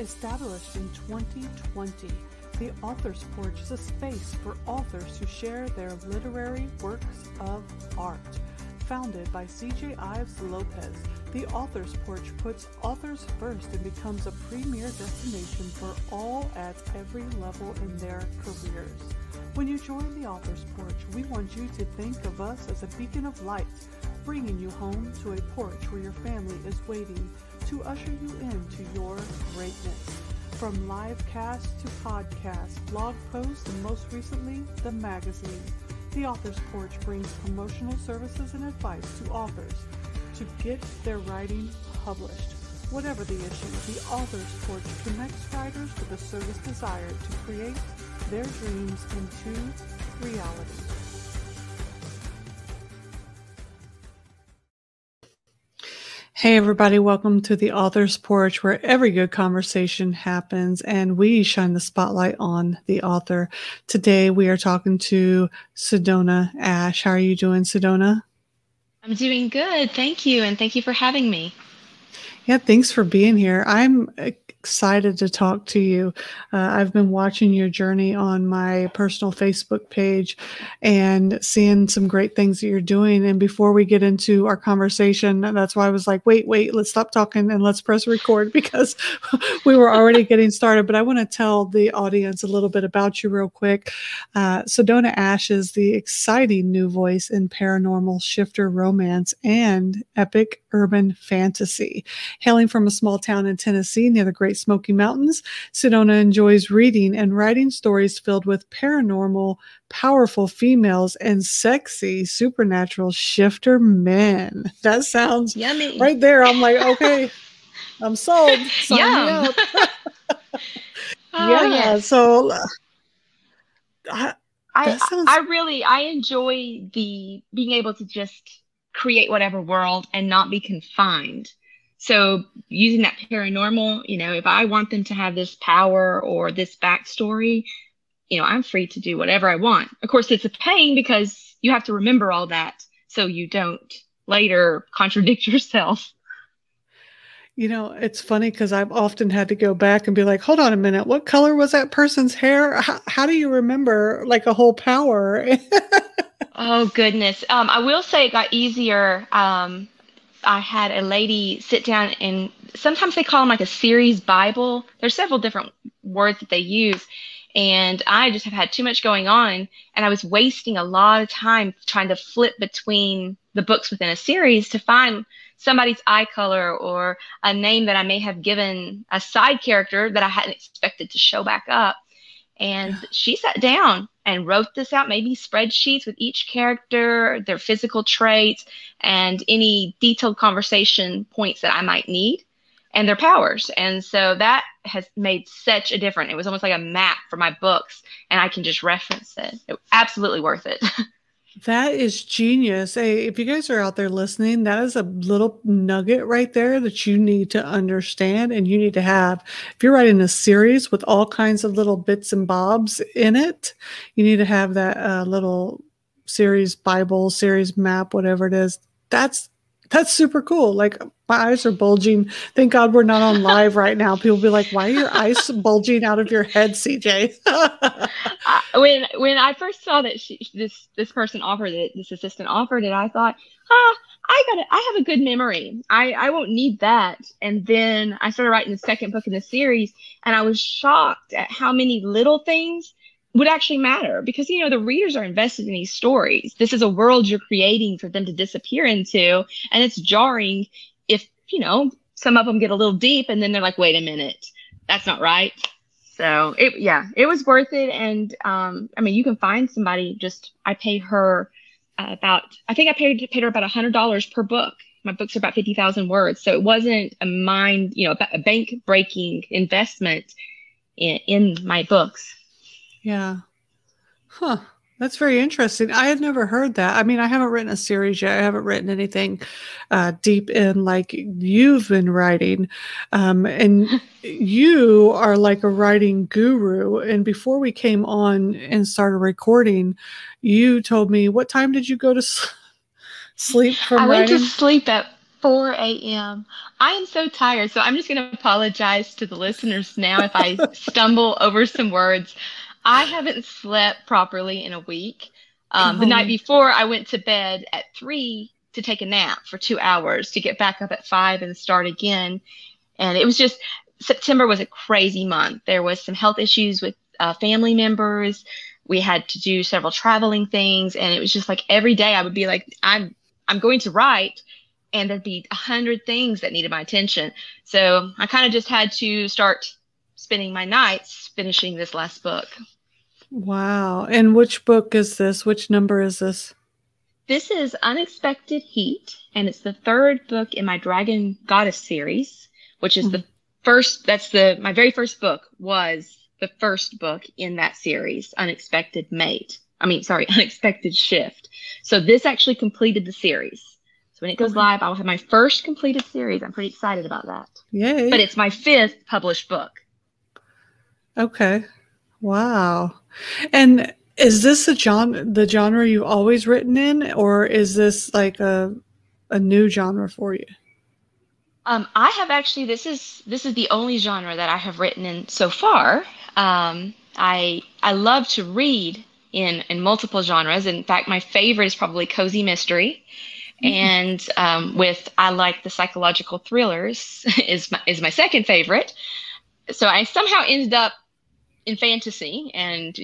Established in 2020, The Author's Porch is a space for authors to share their literary works of art. Founded by C.J. Ives Lopez, The Author's Porch puts authors first and becomes a premier destination for all at every level in their careers. When you join The Author's Porch, we want you to think of us as a beacon of light, bringing you home to a porch where your family is waiting to usher you into your greatness. From live cast to podcasts, blog posts, and most recently, the magazine. The Author's Porch brings promotional services and advice to authors to get their writing published. Whatever the issue, the Author's Porch connects writers with the service desired to create their dreams into reality. Hey everybody, welcome to The Author's Porch, where every good conversation happens and we shine the spotlight on the author. Today we are talking to Sedona Ashe. How are you doing, Sedona? I'm doing good, thank you, and thank you for having me. Yeah, thanks for being here. I'm excited to talk to you. I've been watching your journey on my personal Facebook page and seeing some great things that you're doing. And before we get into our conversation, that's why I was like, wait, let's stop talking and let's press record because we were already getting started. But I want to tell the audience a little bit about you real quick. Sedona Ashe is the exciting new voice in paranormal shifter romance and epic urban fantasy. Hailing from a small town in Tennessee near the Great Smoky Mountains, Sedona enjoys reading and writing stories filled with paranormal, powerful females, and sexy, supernatural shifter men. That sounds yummy. Right there, I'm like, okay, I'm sold. Sign me up. So I enjoy the being able to just create whatever world and not be confined. So using that paranormal, you know, if I want them to have this power or this backstory, you know, I'm free to do whatever I want. Of course, it's a pain because you have to remember all that so you don't later contradict yourself. You know, it's funny because I've often had to go back and be like, hold on a minute. What color was that person's hair? How do you remember like a whole power? Oh, goodness. I will say it got easier. I had a lady sit down, and sometimes they call them like a series Bible. There's several different words that they use. And I just have had too much going on. And I was wasting a lot of time trying to flip between the books within a series to find somebody's eye color or a name that I may have given a side character that I hadn't expected to show back up. And she sat down and wrote this out, maybe spreadsheets with each character, their physical traits, and any detailed conversation points that I might need, and their powers. And so that has made such a difference. It was almost like a map for my books, and I can just reference it. It was absolutely worth it. That is genius. Hey, if you guys are out there listening, that is a little nugget right there that you need to understand and you need to have. If you're writing a series with all kinds of little bits and bobs in it, you need to have that little series Bible, series map, whatever it is. That's super cool. Like, my eyes are bulging. Thank God we're not on live right now. People be like, why are your eyes bulging out of your head, CJ? When I first saw that this person offered it, this assistant offered it, I thought, I have a good memory. I won't need that. And then I started writing the second book in the series, and I was shocked at how many little things would actually matter, because, you know, the readers are invested in these stories. This is a world you're creating for them to disappear into, and it's jarring if, you know, some of them get a little deep and then they're like, wait a minute, that's not right. So it was worth it. And I mean, you can find somebody. Just I pay her about $100 per book. My books are about 50,000 words, so it wasn't a bank breaking investment in my books. Yeah. Huh. That's very interesting. I had never heard that. I mean, I haven't written a series yet. I haven't written anything deep in like you've been writing. And you are like a writing guru. And before we came on and started recording, you told me, what time did you go to sleep from writing? I went to sleep at 4 a.m. I am so tired, so I'm just going to apologize to the listeners now if I stumble over some words. I haven't slept properly in a week. The night before, I went to bed at 3 to take a nap for 2 hours to get back up at 5 and start again. And it was just, September was a crazy month. There was some health issues with family members. We had to do several traveling things. And it was just like every day I would be like, I'm going to write. And there'd be 100 things that needed my attention. So I kind of just had to start spending my nights finishing this last book. Wow. And which book is this? Which number is this? This is Unexpected Heat, and it's the third book in my Dragon Goddess series, which is the first, my very first book was the first book in that series, Unexpected Shift. So this actually completed the series. So when it goes live, I'll have my first completed series. I'm pretty excited about that. Yay. But it's my 5th published book. Okay. Wow. And is this the genre you've always written in, or is this like a new genre for you? I have actually, this is the only genre that I have written in so far. I love to read in multiple genres. In fact, my favorite is probably cozy mystery. And I like the psychological thrillers is my second favorite. So I somehow ended up in fantasy and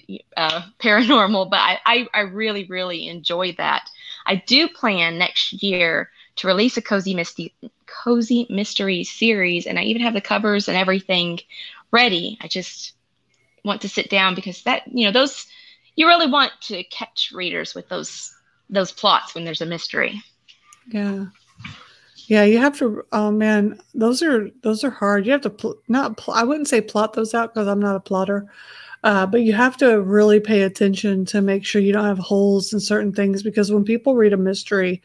paranormal, but I really, really enjoy that. I do plan next year to release a cozy mystery series, and I even have the covers and everything ready. I just want to sit down because those, you really want to catch readers with those plots when there's a mystery. Yeah. Yeah. You have to, oh man, those are hard. You have to I wouldn't say plot those out because I'm not a plotter, but you have to really pay attention to make sure you don't have holes in certain things, because when people read a mystery,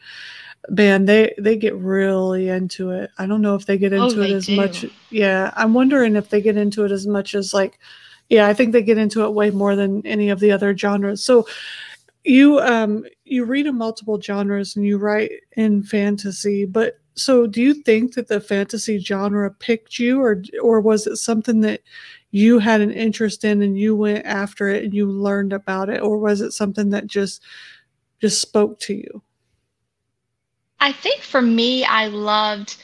man, they get really into it. I don't know if they get into it as much. Yeah. I'm wondering if they get into it as much as I think they get into it way more than any of the other genres. So you read in multiple genres and you write in fantasy, but so do you think that the fantasy genre picked you, or was it something that you had an interest in and you went after it and you learned about it, or was it something that just spoke to you? I think for me, I loved,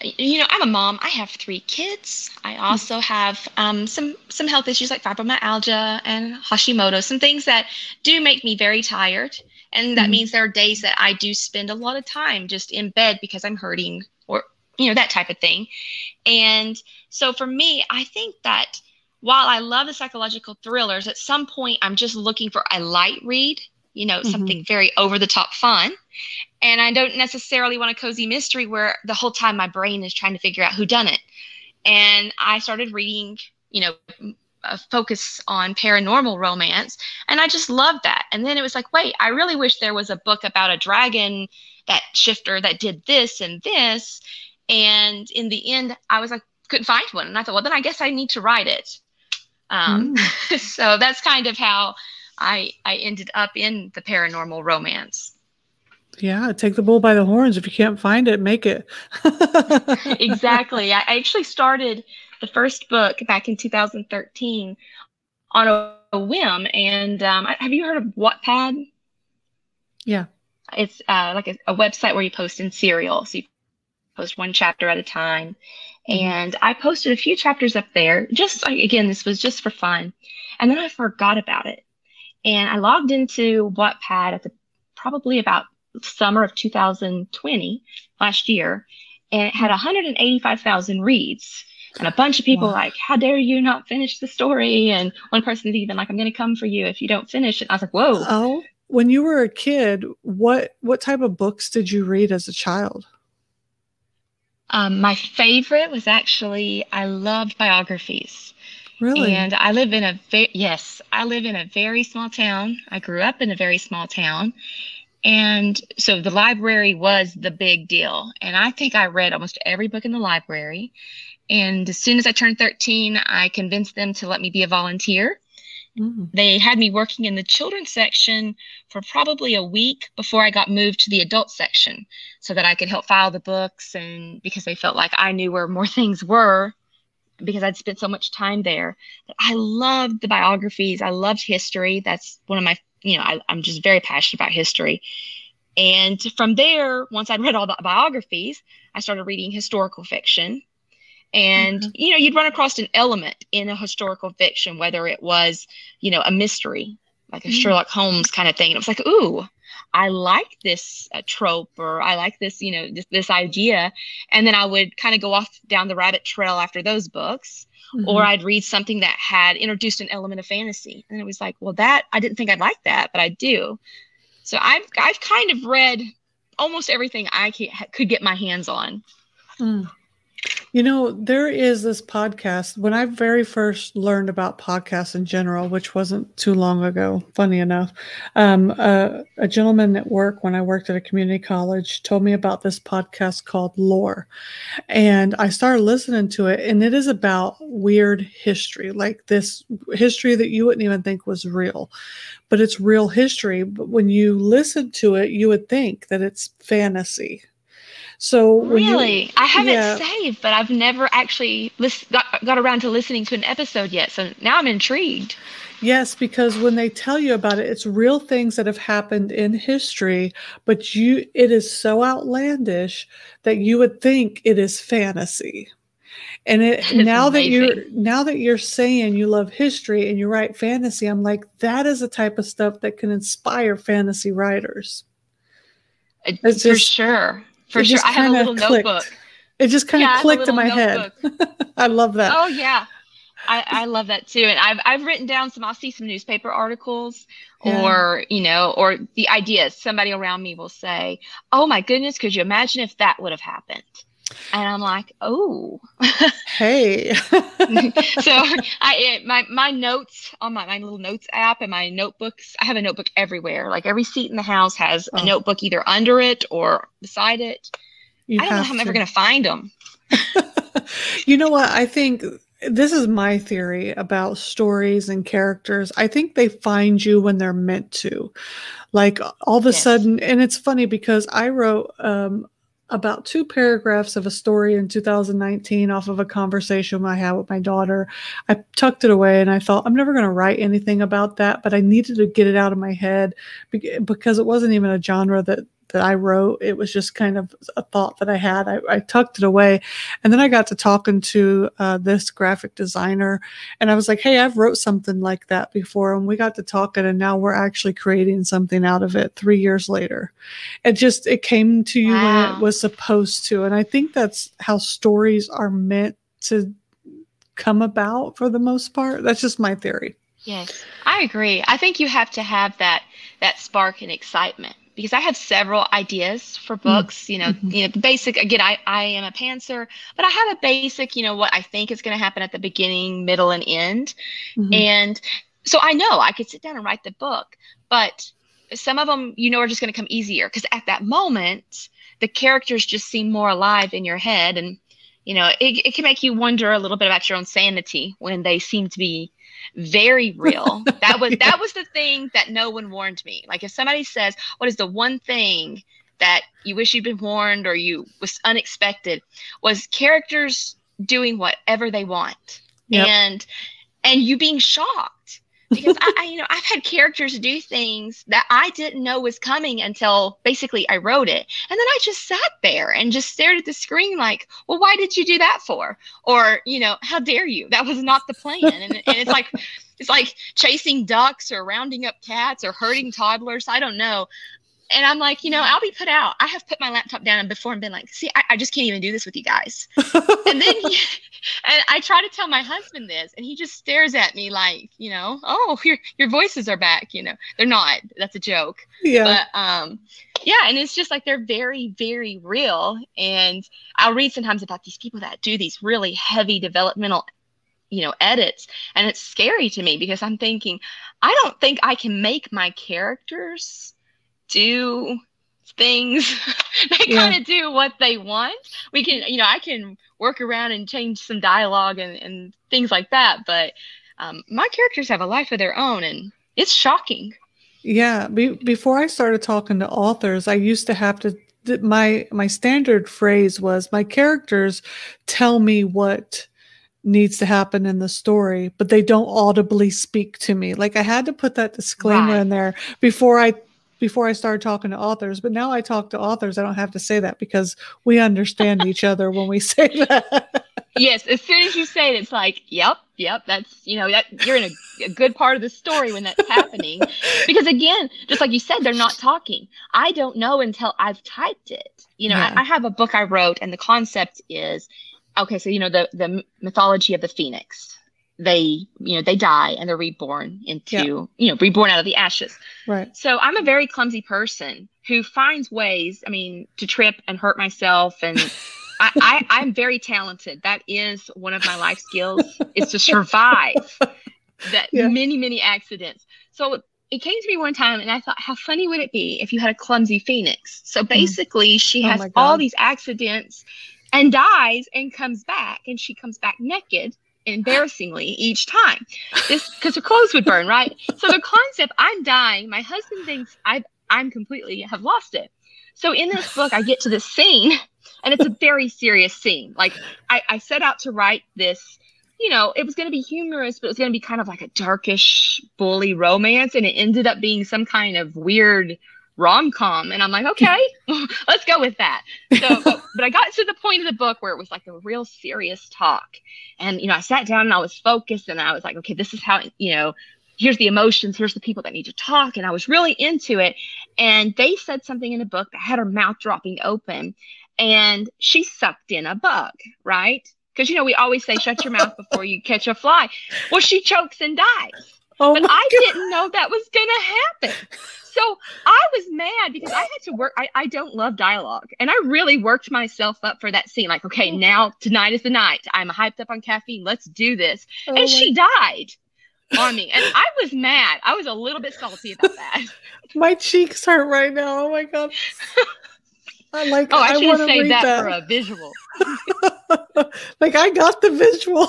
I'm a mom. I have 3 kids. I also have some health issues like fibromyalgia and Hashimoto, some things that do make me very tired. And that means there are days that I do spend a lot of time just in bed because I'm hurting or, that type of thing. And so for me, I think that while I love the psychological thrillers, at some point I'm just looking for a light read, something very over the top fun. And I don't necessarily want a cozy mystery where the whole time my brain is trying to figure out who done it. And I started reading, a focus on paranormal romance, and I just loved that. And then it was like, wait, I really wish there was a book about a dragon that shifter that did this and this. And in the end, I was like, couldn't find one. And I thought, well, then I guess I need to write it. So that's kind of how I ended up in the paranormal romance. Yeah, take the bull by the horns. If you can't find it, make it. Exactly. I actually started the first book back in 2013 on a whim. And have you heard of Wattpad? Yeah. It's like a website where you post in serial. So you post one chapter at a time. And I posted a few chapters up there. This was just for fun. And then I forgot about it. And I logged into Wattpad at probably about summer of 2020, last year, and it had 185,000 reads. And a bunch of people how dare you not finish the story? And one person's even like, I'm going to come for you if you don't finish it. And I was like, whoa. Oh, when you were a kid, what type of books did you read as a child? My favorite was actually, I loved biographies. Really? And I live in a very small town. I grew up in a very small town. And so the library was the big deal. And I think I read almost every book in the library. And as soon as I turned 13, I convinced them to let me be a volunteer. They had me working in the children's section for probably a week before I got moved to the adult section so that I could help file the books, and because they felt like I knew where more things were because I'd spent so much time there. But I loved the biographies. I loved history. That's one of my, you know, I'm just very passionate about history. And from there, once I'd read all the biographies, I started reading historical fiction. And, you know, you'd run across an element in a historical fiction, whether it was, you know, a mystery, like a Sherlock Holmes kind of thing. And it was like, ooh, I like this trope, or I like this, you know, this idea. And then I would kind of go off down the rabbit trail after those books, or I'd read something that had introduced an element of fantasy. And it was like, well, that, I didn't think I'd like that, but I do. So I've kind of read almost everything I could get my hands on. You know, there is this podcast. When I very first learned about podcasts in general, which wasn't too long ago, funny enough, a gentleman at work, when I worked at a community college, told me about this podcast called Lore. And I started listening to it, and it is about weird history, like this history that you wouldn't even think was real. But it's real history. But when you listen to it, you would think that it's fantasy. So really, I haven't saved, but I've never actually got around to listening to an episode yet. So now I'm intrigued. Yes, because when they tell you about it, it's real things that have happened in history, but it is so outlandish that you would think it is fantasy. And now that you're saying you love history and you write fantasy, I'm like, that is the type of stuff that can inspire fantasy writers. It's for sure. For sure. I have a little notebook. It just kind of clicked in my head. I love that. Oh, yeah. I love that, too. And I've written down I'll see some newspaper articles or, you know, or the ideas. Somebody around me will say, oh, my goodness, could you imagine if that would have happened? And I'm like, oh, hey. So my notes on my little notes app and my notebooks, I have a notebook everywhere. Like every seat in the house has a notebook either under it or beside it. I don't know how I'm ever going to find them. You know what? I think this is my theory about stories and characters. I think they find you when they're meant to. Like all of a sudden, and it's funny because I wrote about 2 paragraphs of a story in 2019 off of a conversation I had with my daughter. I tucked it away and I thought, I'm never going to write anything about that, but I needed to get it out of my head because it wasn't even a genre that I wrote. It was just kind of a thought that I had. I tucked it away. And then I got to talking to this graphic designer, and I was like, hey, I've wrote something like that before. And we got to talking, and now we're actually creating something out of it 3 years later. It came to you when it was supposed to. And I think that's how stories are meant to come about for the most part. That's just my theory. Yes, I agree. I think you have to have that spark and excitement. Because I have several ideas for books, you know, the basic, again, I am a pantser, but I have a basic, you know, what I think is going to happen at the beginning, middle, and end. And so I know I could sit down and write the book, but some of them, you know, are just going to come easier because at that moment, the characters just seem more alive in your head. And, you know, it can make you wonder a little bit about your own sanity when they seem to be very real. That was the thing that no one warned me. Like if somebody says, what is the one thing that you wish you'd been warned or you was unexpected, was characters doing whatever they want. And you being shocked because I you know, I've had characters do things that I didn't know was coming until basically I wrote it. And then I just sat there and just stared at the screen like, well, why did you do that for? Or, you know, how dare you? That was not the plan. And it's like chasing ducks or rounding up cats or herding toddlers. I don't know. And I'm like, you know, I'll be put out. I have put my laptop down and before and been like, see, I just can't even do this with you guys. And I try to tell my husband this, and he just stares at me like, you know, oh, your voices are back. You know, they're not. That's a joke. Yeah. But, and it's just like they're very, very real. And I'll read sometimes about these people that do these really heavy developmental, you know, edits. And it's scary to me because I'm thinking, I don't think I can make my characters do things. They kind of do what they want. We can, you know, I can work around and change some dialogue and things like that, but my characters have a life of their own, and it's shocking. Yeah. Before I started talking to authors, I used to have to, my standard phrase was, my characters tell me what needs to happen in the story, but they don't audibly speak to me. Like, I had to put that disclaimer in there before I started talking to authors. But now I talk to authors, I don't have to say that because we understand each other when we say that. Yes, as soon as you say it, it's like, yep, that's, you're in a good part of the story when that's happening. Because again, just like you said, they're not talking. I don't know until I've typed it. I have a book I wrote, and the concept is, okay, so, the mythology of the phoenix. They die and they're reborn into, reborn out of the ashes. Right. So I'm a very clumsy person who finds ways, to trip and hurt myself. And I'm very talented. That is one of my life skills, is to survive many accidents. So it came to me one time, and I thought, how funny would it be if you had a clumsy phoenix? So basically she has all these accidents and dies and comes back, and she comes back naked, embarrassingly, each time, because her clothes would burn, right? So the concept, I'm dying, my husband thinks I'm completely have lost it. So in this book, I get to this scene, and it's a very serious scene. Like, I set out to write this, it was going to be humorous, but it was going to be kind of like a darkish bully romance, and it ended up being some kind of weird rom-com, and I'm like, okay, let's go with that. So but I got to the point of the book where it was like a real serious talk, and I sat down and I was focused, and I was like, okay, this is how, here's the emotions, here's the people that need to talk, and I was really into it. And they said something in the book that had her mouth dropping open, and she sucked in a bug, right? Because we always say shut your mouth before you catch a fly. Well, she chokes and dies. Oh, but I didn't know that was gonna happen. So I was mad because I had to work. I don't love dialogue, and I really worked myself up for that scene. Like, okay, now tonight is the night. I'm hyped up on caffeine. Let's do this. Oh, and she died on me, and I was mad. I was a little bit salty about that. My cheeks hurt right now. Oh my God. I should have saved that for a visual. Like, I got the visual.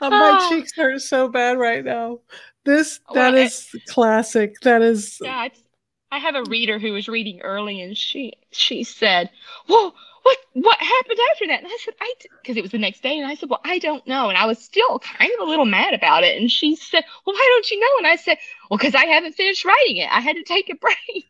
My cheeks hurt so bad right now. Is classic. That is. Yeah, I have a reader who was reading early, and she said, "Well, what happened after that?" And I said, because it was the next day, and I said, "Well, I don't know." And I was still kind of a little mad about it. And she said, "Well, why don't you know?" And I said, "Well, because I haven't finished writing it. I had to take a break."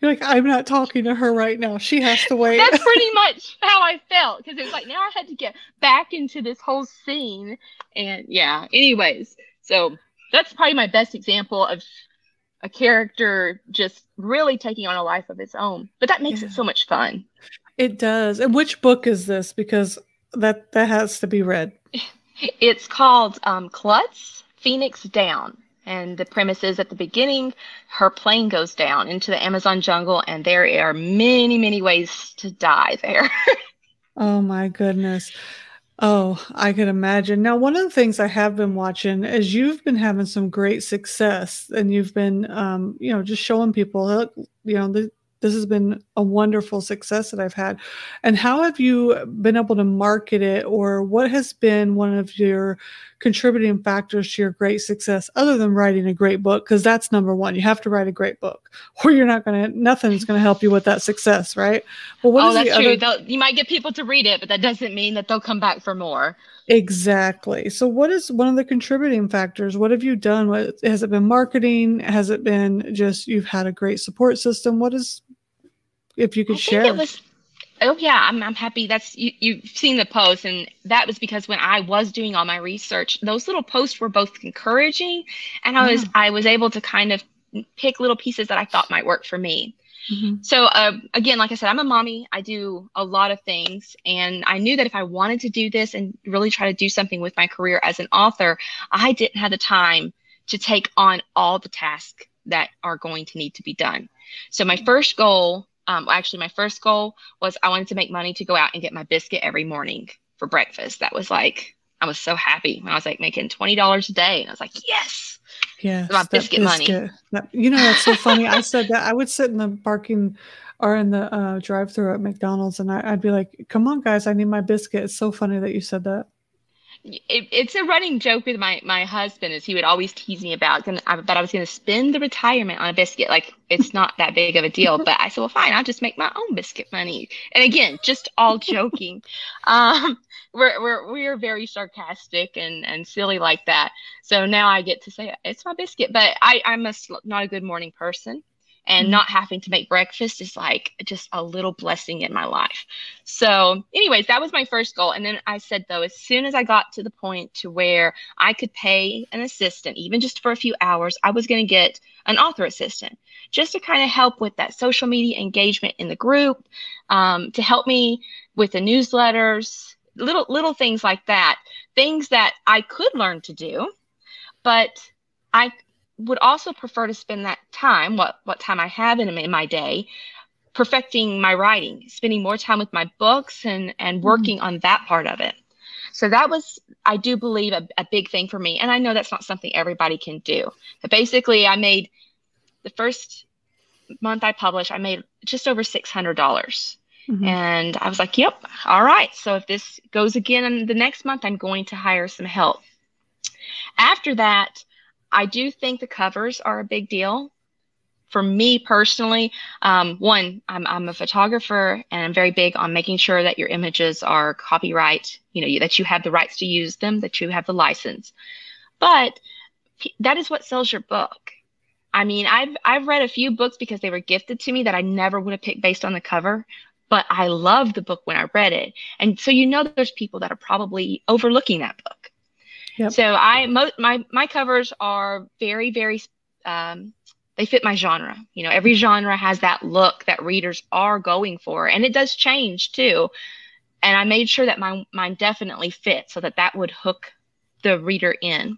You're like, I'm not talking to her right now. She has to wait. That's pretty much how I felt, because it was like, now I had to get back into this whole scene, and anyways, so. That's probably my best example of a character just really taking on a life of its own. But that makes it so much fun. It does. And which book is this? Because that has to be read. It's called Klutz, Phoenix Down. And the premise is, at the beginning, her plane goes down into the Amazon jungle, and there are many, many ways to die there. Oh, my goodness. Oh, I could imagine. Now, one of the things I have been watching is you've been having some great success, and you've been, just showing people, this has been a wonderful success that I've had. And how have you been able to market it, or what has been one of your contributing factors to your great success, other than writing a great book? Because that's number one. You have to write a great book, or nothing's going to help you with that success, right? But that's true. You might get people to read it, but that doesn't mean that they'll come back for more. Exactly. So what is one of the contributing factors? What have you done? Has it been marketing? Has it been just you've had a great support system? What is, if you could share? I'm happy. That's, you've seen the post, and that was because when I was doing all my research, those little posts were both encouraging, and I was able to kind of pick little pieces that I thought might work for me. Mm-hmm. So again, like I said, I'm a mommy. I do a lot of things, and I knew that if I wanted to do this and really try to do something with my career as an author, I didn't have the time to take on all the tasks that are going to need to be done. So my first goal was, I wanted to make money to go out and get my biscuit every morning for breakfast. That was like, I was so happy when I was like making $20 a day, and I was like, yes. Yeah, about biscuit money. That's so funny. I said that I would sit in the parking or in the drive-thru at McDonald's, and I'd be like, "Come on, guys, I need my biscuit." It's so funny that you said that. It's a running joke with my husband, is he would always tease me about that I was going to spend the retirement on a biscuit. Like, it's not that big of a deal. But I said, well, fine, I'll just make my own biscuit money. And again, just all joking. We're very sarcastic and silly like that. So now I get to say it's my biscuit. But I'm not a good morning person. And not having to make breakfast is like just a little blessing in my life. So anyways, that was my first goal. And then I said, though, as soon as I got to the point to where I could pay an assistant, even just for a few hours, I was going to get an author assistant just to kind of help with that social media engagement in the group, to help me with the newsletters, little things like that, things that I could learn to do, but I would also prefer to spend that time, what time I have in my day, perfecting my writing, spending more time with my books and working on that part of it. So that was, I do believe, a big thing for me. And I know that's not something everybody can do. But basically, I made, the first month I published, I made just over $600. And I was like, yep, all right. So if this goes again in the next month, I'm going to hire some help. After that, I do think the covers are a big deal for me personally. One, I'm a photographer, and I'm very big on making sure that your images are copyright, that you have the rights to use them, that you have the license. But that is what sells your book. I mean, I've read a few books because they were gifted to me that I never would have picked based on the cover, but I loved the book when I read it. And so, there's people that are probably overlooking that book. Yep. So my covers are very, very, they fit my genre. Every genre has that look that readers are going for, and it does change too. And I made sure that mine definitely fit so that would hook the reader in.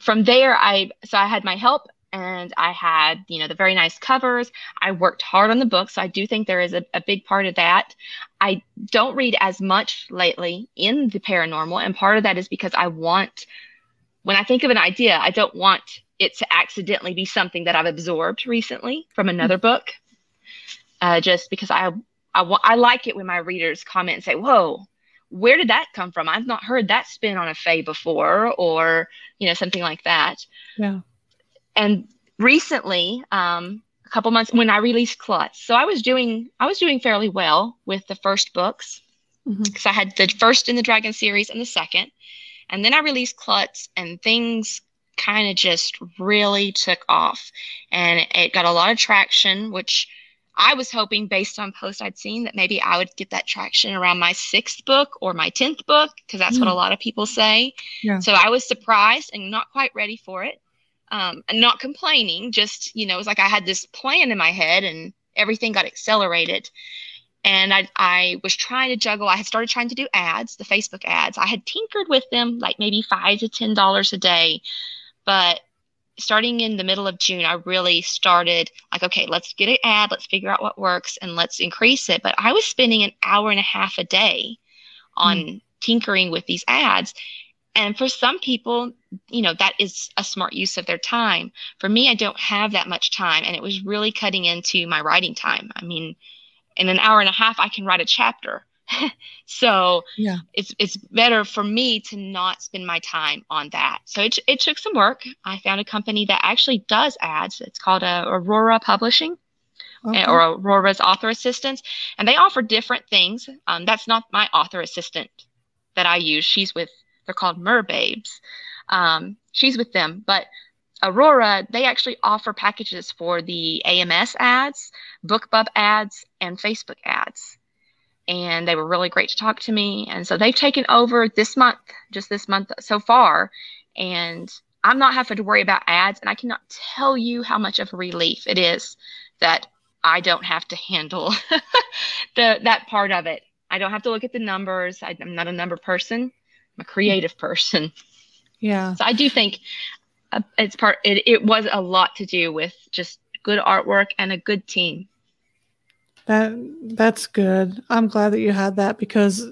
From there, I had my help, and I had, the very nice covers. I worked hard on the book. So I do think there is a big part of that. I don't read as much lately in the paranormal. And part of that is because when I think of an idea, I don't want it to accidentally be something that I've absorbed recently from another book. Just because I like it when my readers comment and say, whoa, where did that come from? I've not heard that spin on a fae before, or, something like that. Yeah. And recently, a couple months when I released Klutz, so I was doing fairly well with the first books, because I had the first in the Dragon series and the second, and then I released Klutz, and things kind of just really took off, and it got a lot of traction, which I was hoping, based on posts I'd seen, that maybe I would get that traction around my 6th book or my 10th book, because that's what a lot of people say. Yeah. So I was surprised and not quite ready for it. And not complaining, just, it was like I had this plan in my head and everything got accelerated. And I was trying to juggle. I had started trying to do ads, the Facebook ads. I had tinkered with them, like maybe $5 to $10 a day. But starting in the middle of June, I really started like, okay, let's get an ad. Let's figure out what works and let's increase it. But I was spending an hour and a half a day on tinkering with these ads. And for some people, that is a smart use of their time. For me, I don't have that much time, and it was really cutting into my writing time. I mean, in an hour and a half, I can write a chapter. So yeah, it's better for me to not spend my time on that. So it took some work. I found a company that actually does ads. It's called Aurora Publishing. Okay. Or Aurora's Author Assistants. And they offer different things. That's not my author assistant that I use. They're called Mer Babes. She's with them. But Aurora, they actually offer packages for the AMS ads, BookBub ads, and Facebook ads. And they were really great to talk to me. And so they've taken over this month so far. And I'm not having to worry about ads. And I cannot tell you how much of a relief it is that I don't have to handle that part of it. I don't have to look at the numbers. I'm not a number person. I'm a creative person. Yeah. So I do think it was a lot to do with just good artwork and a good team. That's good. I'm glad that you had that, because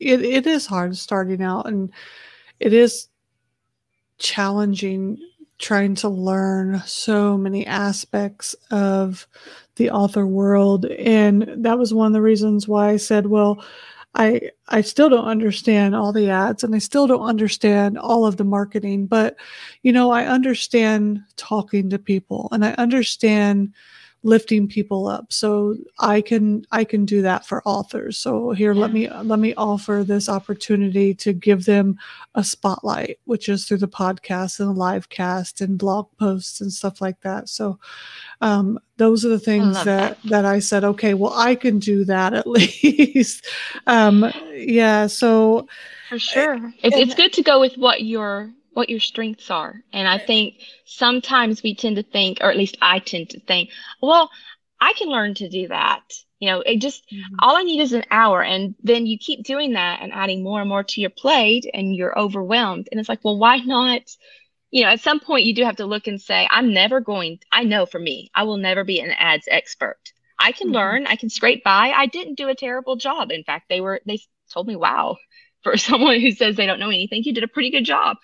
it is hard starting out, and it is challenging trying to learn so many aspects of the author world. And that was one of the reasons why I said, well, I still don't understand all the ads, and I still don't understand all of the marketing, but, you know, I understand talking to people and I understand lifting people up. So I can do that for authors. So here, let me offer this opportunity to give them a spotlight, which is through the podcast and the live cast and blog posts and stuff like that. So, those are the things that I said, okay, well, I can do that at least. Yeah. So for sure, it's good to go with what your strengths are. And I think sometimes we tend to think, or at least I tend to think, well, I can learn to do that. You know, it just, all I need is an hour. And then you keep doing that and adding more and more to your plate, and you're overwhelmed. And it's like, well, why not? You know, at some point you do have to look and say, I know for me, I will never be an ads expert. I can learn, I can scrape by. I didn't do a terrible job. In fact, they told me, wow, for someone who says they don't know anything, you did a pretty good job.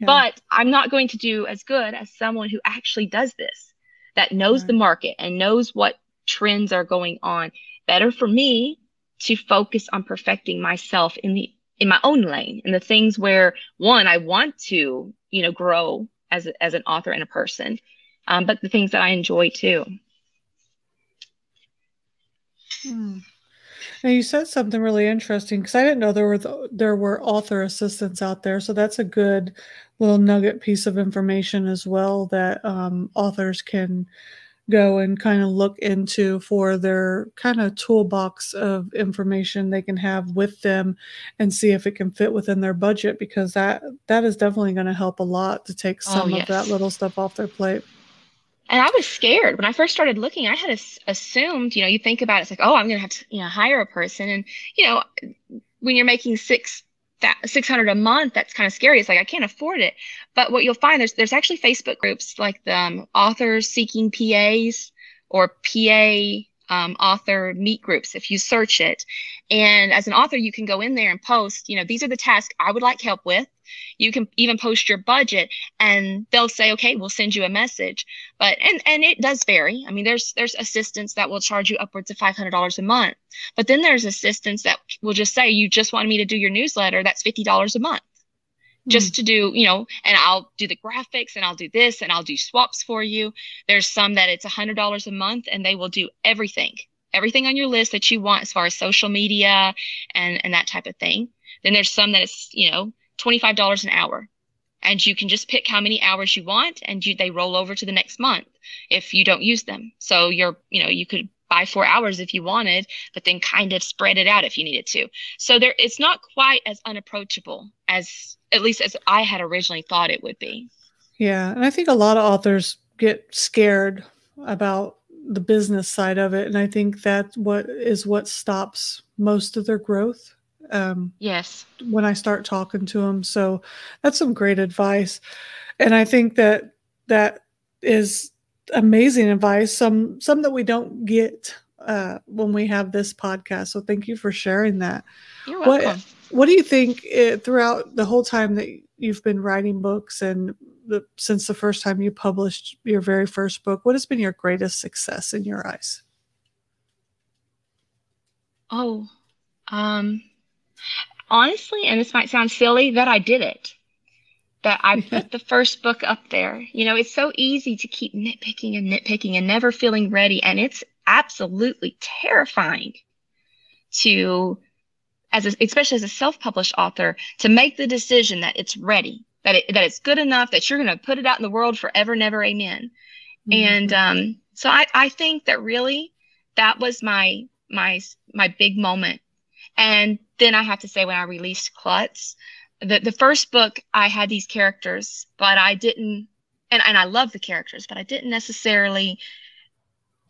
Yeah. But I'm not going to do as good as someone who actually does this, that knows the market and knows what trends are going on. Better for me to focus on perfecting myself in my own lane, in the things where, one, I want to, you know, grow as an author and a person, but the things that I enjoy too. Now, you said something really interesting, because I didn't know there were author assistants out there. So that's a good little nugget piece of information as well, that authors can go and kind of look into for their kind of toolbox of information they can have with them, and see if it can fit within their budget, because that is definitely going to help a lot to take some of that little stuff off their plate. And I was scared when I first started looking. I had assumed, you know, you think about it, it's like, oh, I'm going to have to, you know, hire a person. And, you know, when you're making $600 a month, that's kind of scary. It's like, I can't afford it. But what you'll find, there's actually Facebook groups like the Authors Seeking PAs or PA author meet groups, if you search it. And as an author, you can go in there and post, you know, these are the tasks I would like help with. You can even post your budget, and they'll say, okay, we'll send you a message. But, and it does vary. I mean, there's assistants that will charge you upwards of $500 a month, but then there's assistants that will just say, you just want me to do your newsletter. That's $50 a month just to do, you know, and I'll do the graphics, and I'll do this, and I'll do swaps for you. There's some that it's $100 a month, and they will do everything on your list that you want as far as social media and that type of thing. Then there's some that it's, you know, $25 an hour, and you can just pick how many hours you want, and they roll over to the next month if you don't use them. So you could buy 4 hours if you wanted, but then kind of spread it out if you needed to. So it's not quite as unapproachable as, at least as I had originally thought it would be. Yeah. And I think a lot of authors get scared about the business side of it. And I think that's what stops most of their growth. Yes. When I start talking to them. So that's some great advice. And I think that is amazing advice. Some that we don't get, when we have this podcast. So thank you for sharing that. You're welcome. What do you think throughout the whole time that you've been writing books, and since the first time you published your very first book, what has been your greatest success in your eyes? Oh, honestly, and this might sound silly, that I did it, that I put the first book up there. You know, it's so easy to keep nitpicking and never feeling ready. And it's absolutely terrifying to, especially as a self-published author, to make the decision that it's ready, that it's good enough, that you're going to put it out in the world forever, never, amen. Mm-hmm. And so I think that really that was my big moment. And then I have to say, when I released Klutz, the first book, I had these characters, but I didn't, and I love the characters, but I didn't necessarily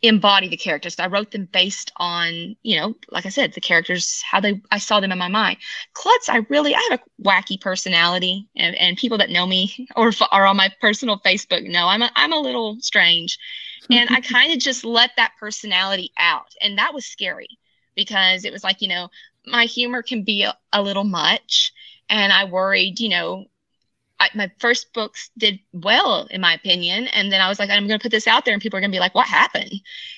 embody the characters. I wrote them based on, you know, like I said, the characters, I saw them in my mind. Klutz, I have a wacky personality, and people that know me or are on my personal Facebook know I'm a little strange. And I kind of just let that personality out. And that was scary, because it was like, you know, my humor can be a little much. And I worried, you know, my first books did well, in my opinion. And then I was like, I'm going to put this out there, and people are going to be like, what happened?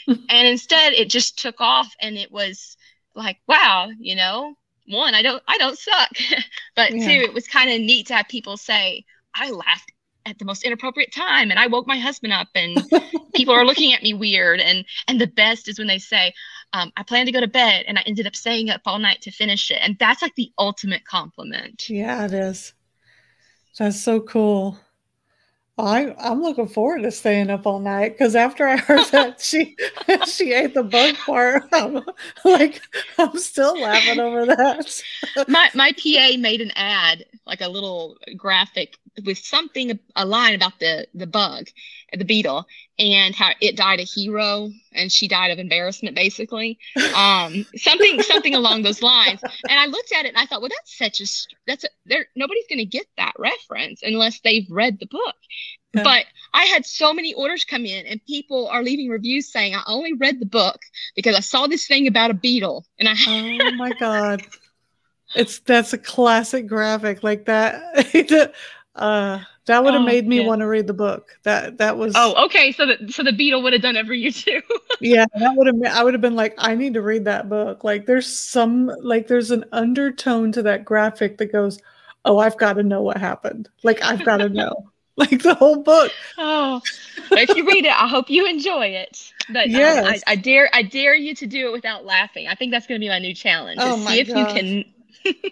And instead, it just took off. And it was like, wow, you know, one, I don't suck. But yeah. Two, it was kind of neat to have people say, I laughed at the most inappropriate time and I woke my husband up and people are looking at me weird. And the best is when they say, I planned to go to bed and I ended up staying up all night to finish it. And that's like the ultimate compliment. Yeah, it is. That's so cool. Well, I'm looking forward to staying up all night, because after I heard that she ate the bug part, I'm still laughing over that. My PA made an ad, like a little graphic with something, a line about the bug, the beetle, and how it died a hero and she died of embarrassment, basically, something along those lines. And I looked at it and I thought, well, nobody's going to get that reference unless they've read the book. Yeah. But I had so many orders come in and people are leaving reviews saying, I only read the book because I saw this thing about a beetle. And I, oh my God, that's a classic graphic like that. That would have made me want to read the book. That was. Oh, okay. So the beetle would have done it for you too. Yeah, I would have been like, I need to read that book. Like, there's an undertone to that graphic that goes, oh, I've got to know what happened. Like, I've got to know, like the whole book. Oh, but if you read it, I hope you enjoy it. But yes. I dare you to do it without laughing. I think that's going to be my new challenge. Oh my gosh. You can.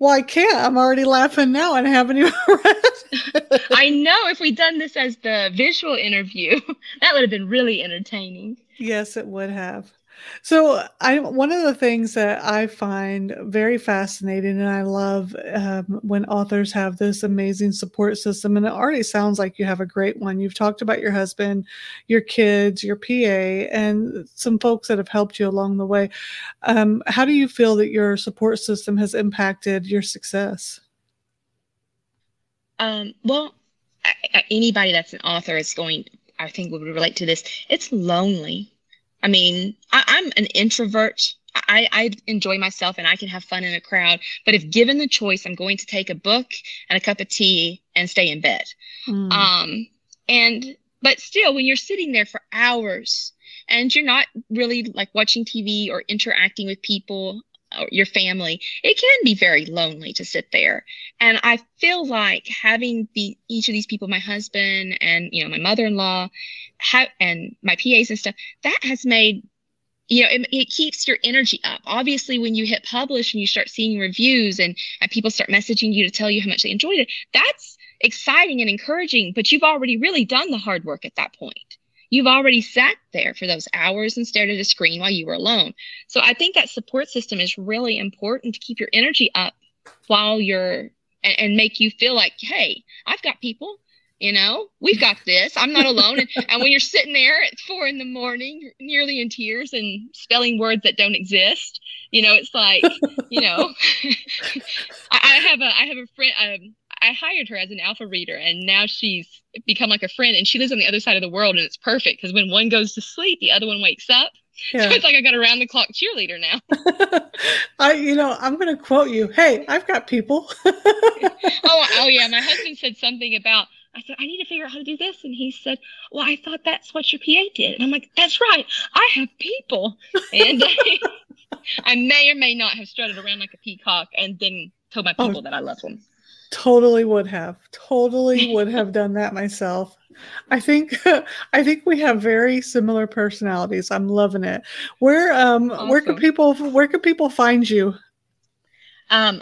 Well, I can't. I'm already laughing now and I haven't even read. I know. If we'd done this as the visual interview, that would have been really entertaining. Yes, it would have. So one of the things that I find very fascinating, and I love when authors have this amazing support system, and it already sounds like you have a great one. You've talked about your husband, your kids, your PA, and some folks that have helped you along the way. How do you feel that your support system has impacted your success? Well, anybody that's an author is going, I think, would relate to this. It's lonely. I mean, I'm an introvert. I enjoy myself and I can have fun in a crowd. But if given the choice, I'm going to take a book and a cup of tea and stay in bed. Mm. But still, when you're sitting there for hours and you're not really like watching TV or interacting with people or your family, it can be very lonely to sit there. And I feel like having each of these people, my husband and, you know, my mother-in-law, and my PAs and stuff, that has made, you know, it keeps your energy up. Obviously, when you hit publish and you start seeing reviews and people start messaging you to tell you how much they enjoyed it, that's exciting and encouraging, but you've already really done the hard work at that point. You've already sat there for those hours and stared at a screen while you were alone. So I think that support system is really important to keep your energy up while you're, and make you feel like, hey, I've got people. You know, we've got this. I'm not alone. And when you're sitting there at 4 a.m, nearly in tears and spelling words that don't exist, you know, it's like, you know, I have a friend. I hired her as an alpha reader, and now she's become like a friend. And she lives on the other side of the world, and it's perfect because when one goes to sleep, the other one wakes up. Yeah. So it's like I got a round the clock cheerleader now. I'm going to quote you. Hey, I've got people. oh yeah, my husband said something about. I said, I need to figure out how to do this. And he said, well, I thought that's what your PA did. And I'm like, that's right. I have people. And I may or may not have strutted around like a peacock and then told my people that I love them. Totally would have done that myself. I think we have very similar personalities. I'm loving it. Where can people find you?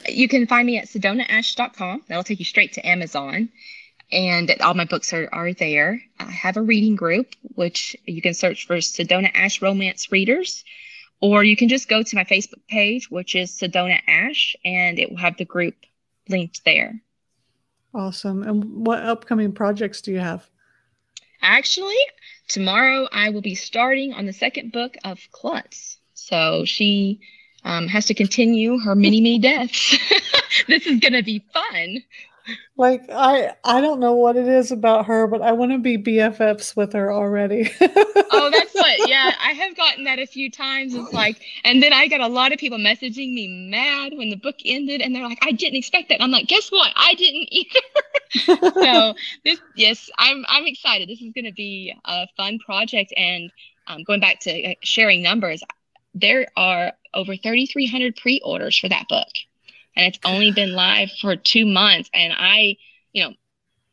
You can find me at SedonaAshe.com. That'll take you straight to Amazon. And all my books are there. I have a reading group, which you can search for Sedona Ashe Romance Readers, or you can just go to my Facebook page, which is Sedona Ashe, and it will have the group linked there. Awesome. And what upcoming projects do you have? Actually, tomorrow I will be starting on the second book of Klutz. So she has to continue her many, many deaths. This is going to be fun. Like, I don't know what it is about her, but I want to be BFFs with her already. Oh, that's what, yeah. I have gotten that a few times. It's like, and then I got a lot of people messaging me mad when the book ended, and they're like, I didn't expect that. And I'm like, guess what? I didn't either. So I'm excited. This is going to be a fun project. And going back to sharing numbers, there are over 3,300 pre-orders for that book. And it's only been live for 2 months. And I, you know,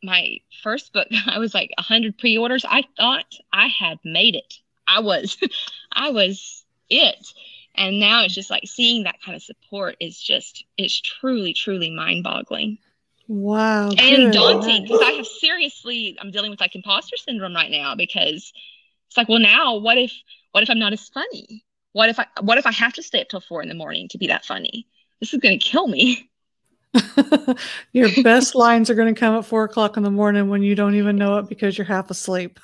my first book, I was like 100 pre-orders. I thought I had made it. I was it. And now it's just like seeing that kind of support is just, it's truly, truly mind boggling. Wow. And daunting, because I have seriously, I'm dealing with like imposter syndrome right now, because it's like, well, now what if I'm not as funny? What if I have to stay up till 4 a.m. to be that funny? This is going to kill me. Your best lines are going to come at 4 a.m. when you don't even know it because you're half asleep.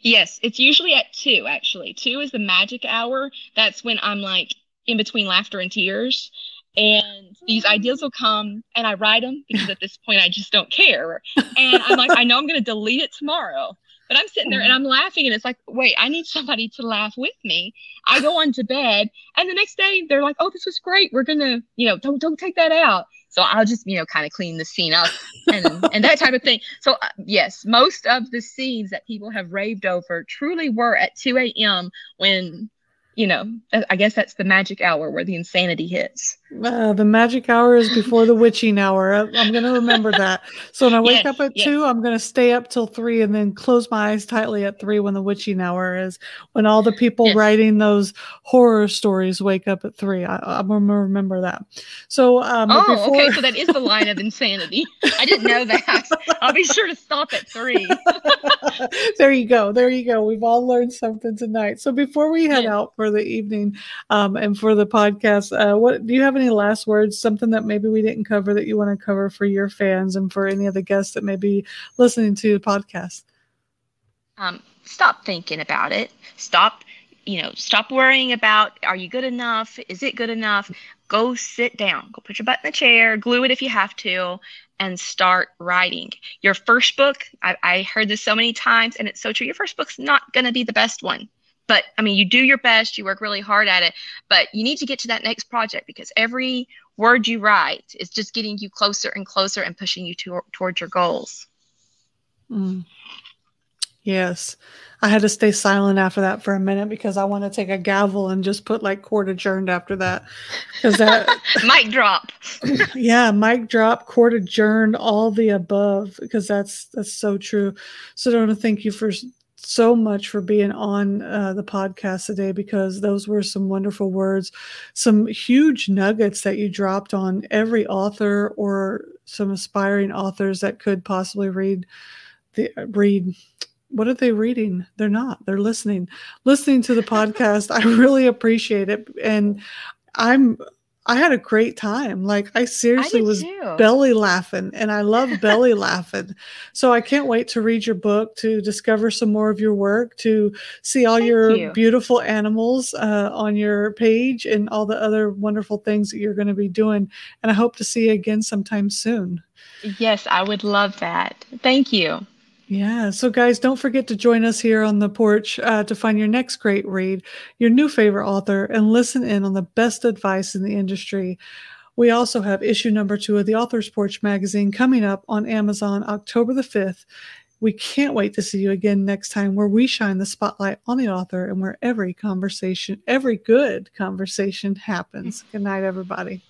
Yes. It's usually at 2, actually. 2 is the magic hour. That's when I'm like in between laughter and tears, and these ideas will come and I write them because at this point I just don't care. And I'm like, I know I'm going to delete it tomorrow, but I'm sitting there and I'm laughing, and it's like, wait, I need somebody to laugh with me. I go on to bed, and the next day they're like, oh, this was great. We're going to, you know, don't take that out. So I'll just, you know, kind of clean the scene up and that type of thing. So yes, most of the scenes that people have raved over truly were at 2 a.m. when, you know, I guess that's the magic hour where the insanity hits. The magic hour is before the witching hour. I'm going to remember that. So when I wake up at 2, I'm going to stay up till 3 and then close my eyes tightly at 3 when the witching hour is, when all the people writing those horror stories wake up at 3. I'm going to remember that. So, okay. So that is the line of insanity. I didn't know that. I'll be sure to stop at 3. There you go. There you go. We've all learned something tonight. So before we head out for the evening and for the podcast, what do you have any last words, something that maybe we didn't cover that you want to cover for your fans and for any of the guests that may be listening to the podcast? Stop thinking about it. Stop worrying about, are you good enough? Is it good enough? Go sit down, go put your butt in the chair, glue it if you have to, and start writing. Your first book, I heard this so many times, and it's so true. Your first book's not going to be the best one. But I mean, you do your best, you work really hard at it, but you need to get to that next project, because every word you write is just getting you closer and closer and pushing you towards your goals. Mm. Yes. I had to stay silent after that for a minute because I want to take a gavel and just put like court adjourned after that. Because that mic drop. Yeah, mic drop, court adjourned, all the above, because that's so true. Sedona, thank you for so much for being on the podcast today, because those were some wonderful words, some huge nuggets that you dropped on every author or some aspiring authors that could possibly read. What are they reading? They're not. They're listening to the podcast. I really appreciate it. And I had a great time. Like, I seriously was belly laughing, and I love belly laughing. So I can't wait to read your book, to discover some more of your work, to see all your beautiful animals on your page and all the other wonderful things that you're going to be doing. And I hope to see you again sometime soon. Yes, I would love that. Thank you. Yeah. So guys, don't forget to join us here on the porch to find your next great read, your new favorite author, and listen in on the best advice in the industry. We also have issue number 2 of the Author's Porch magazine coming up on Amazon October the 5th. We can't wait to see you again next time, where we shine the spotlight on the author and where every good conversation happens. Good night, everybody.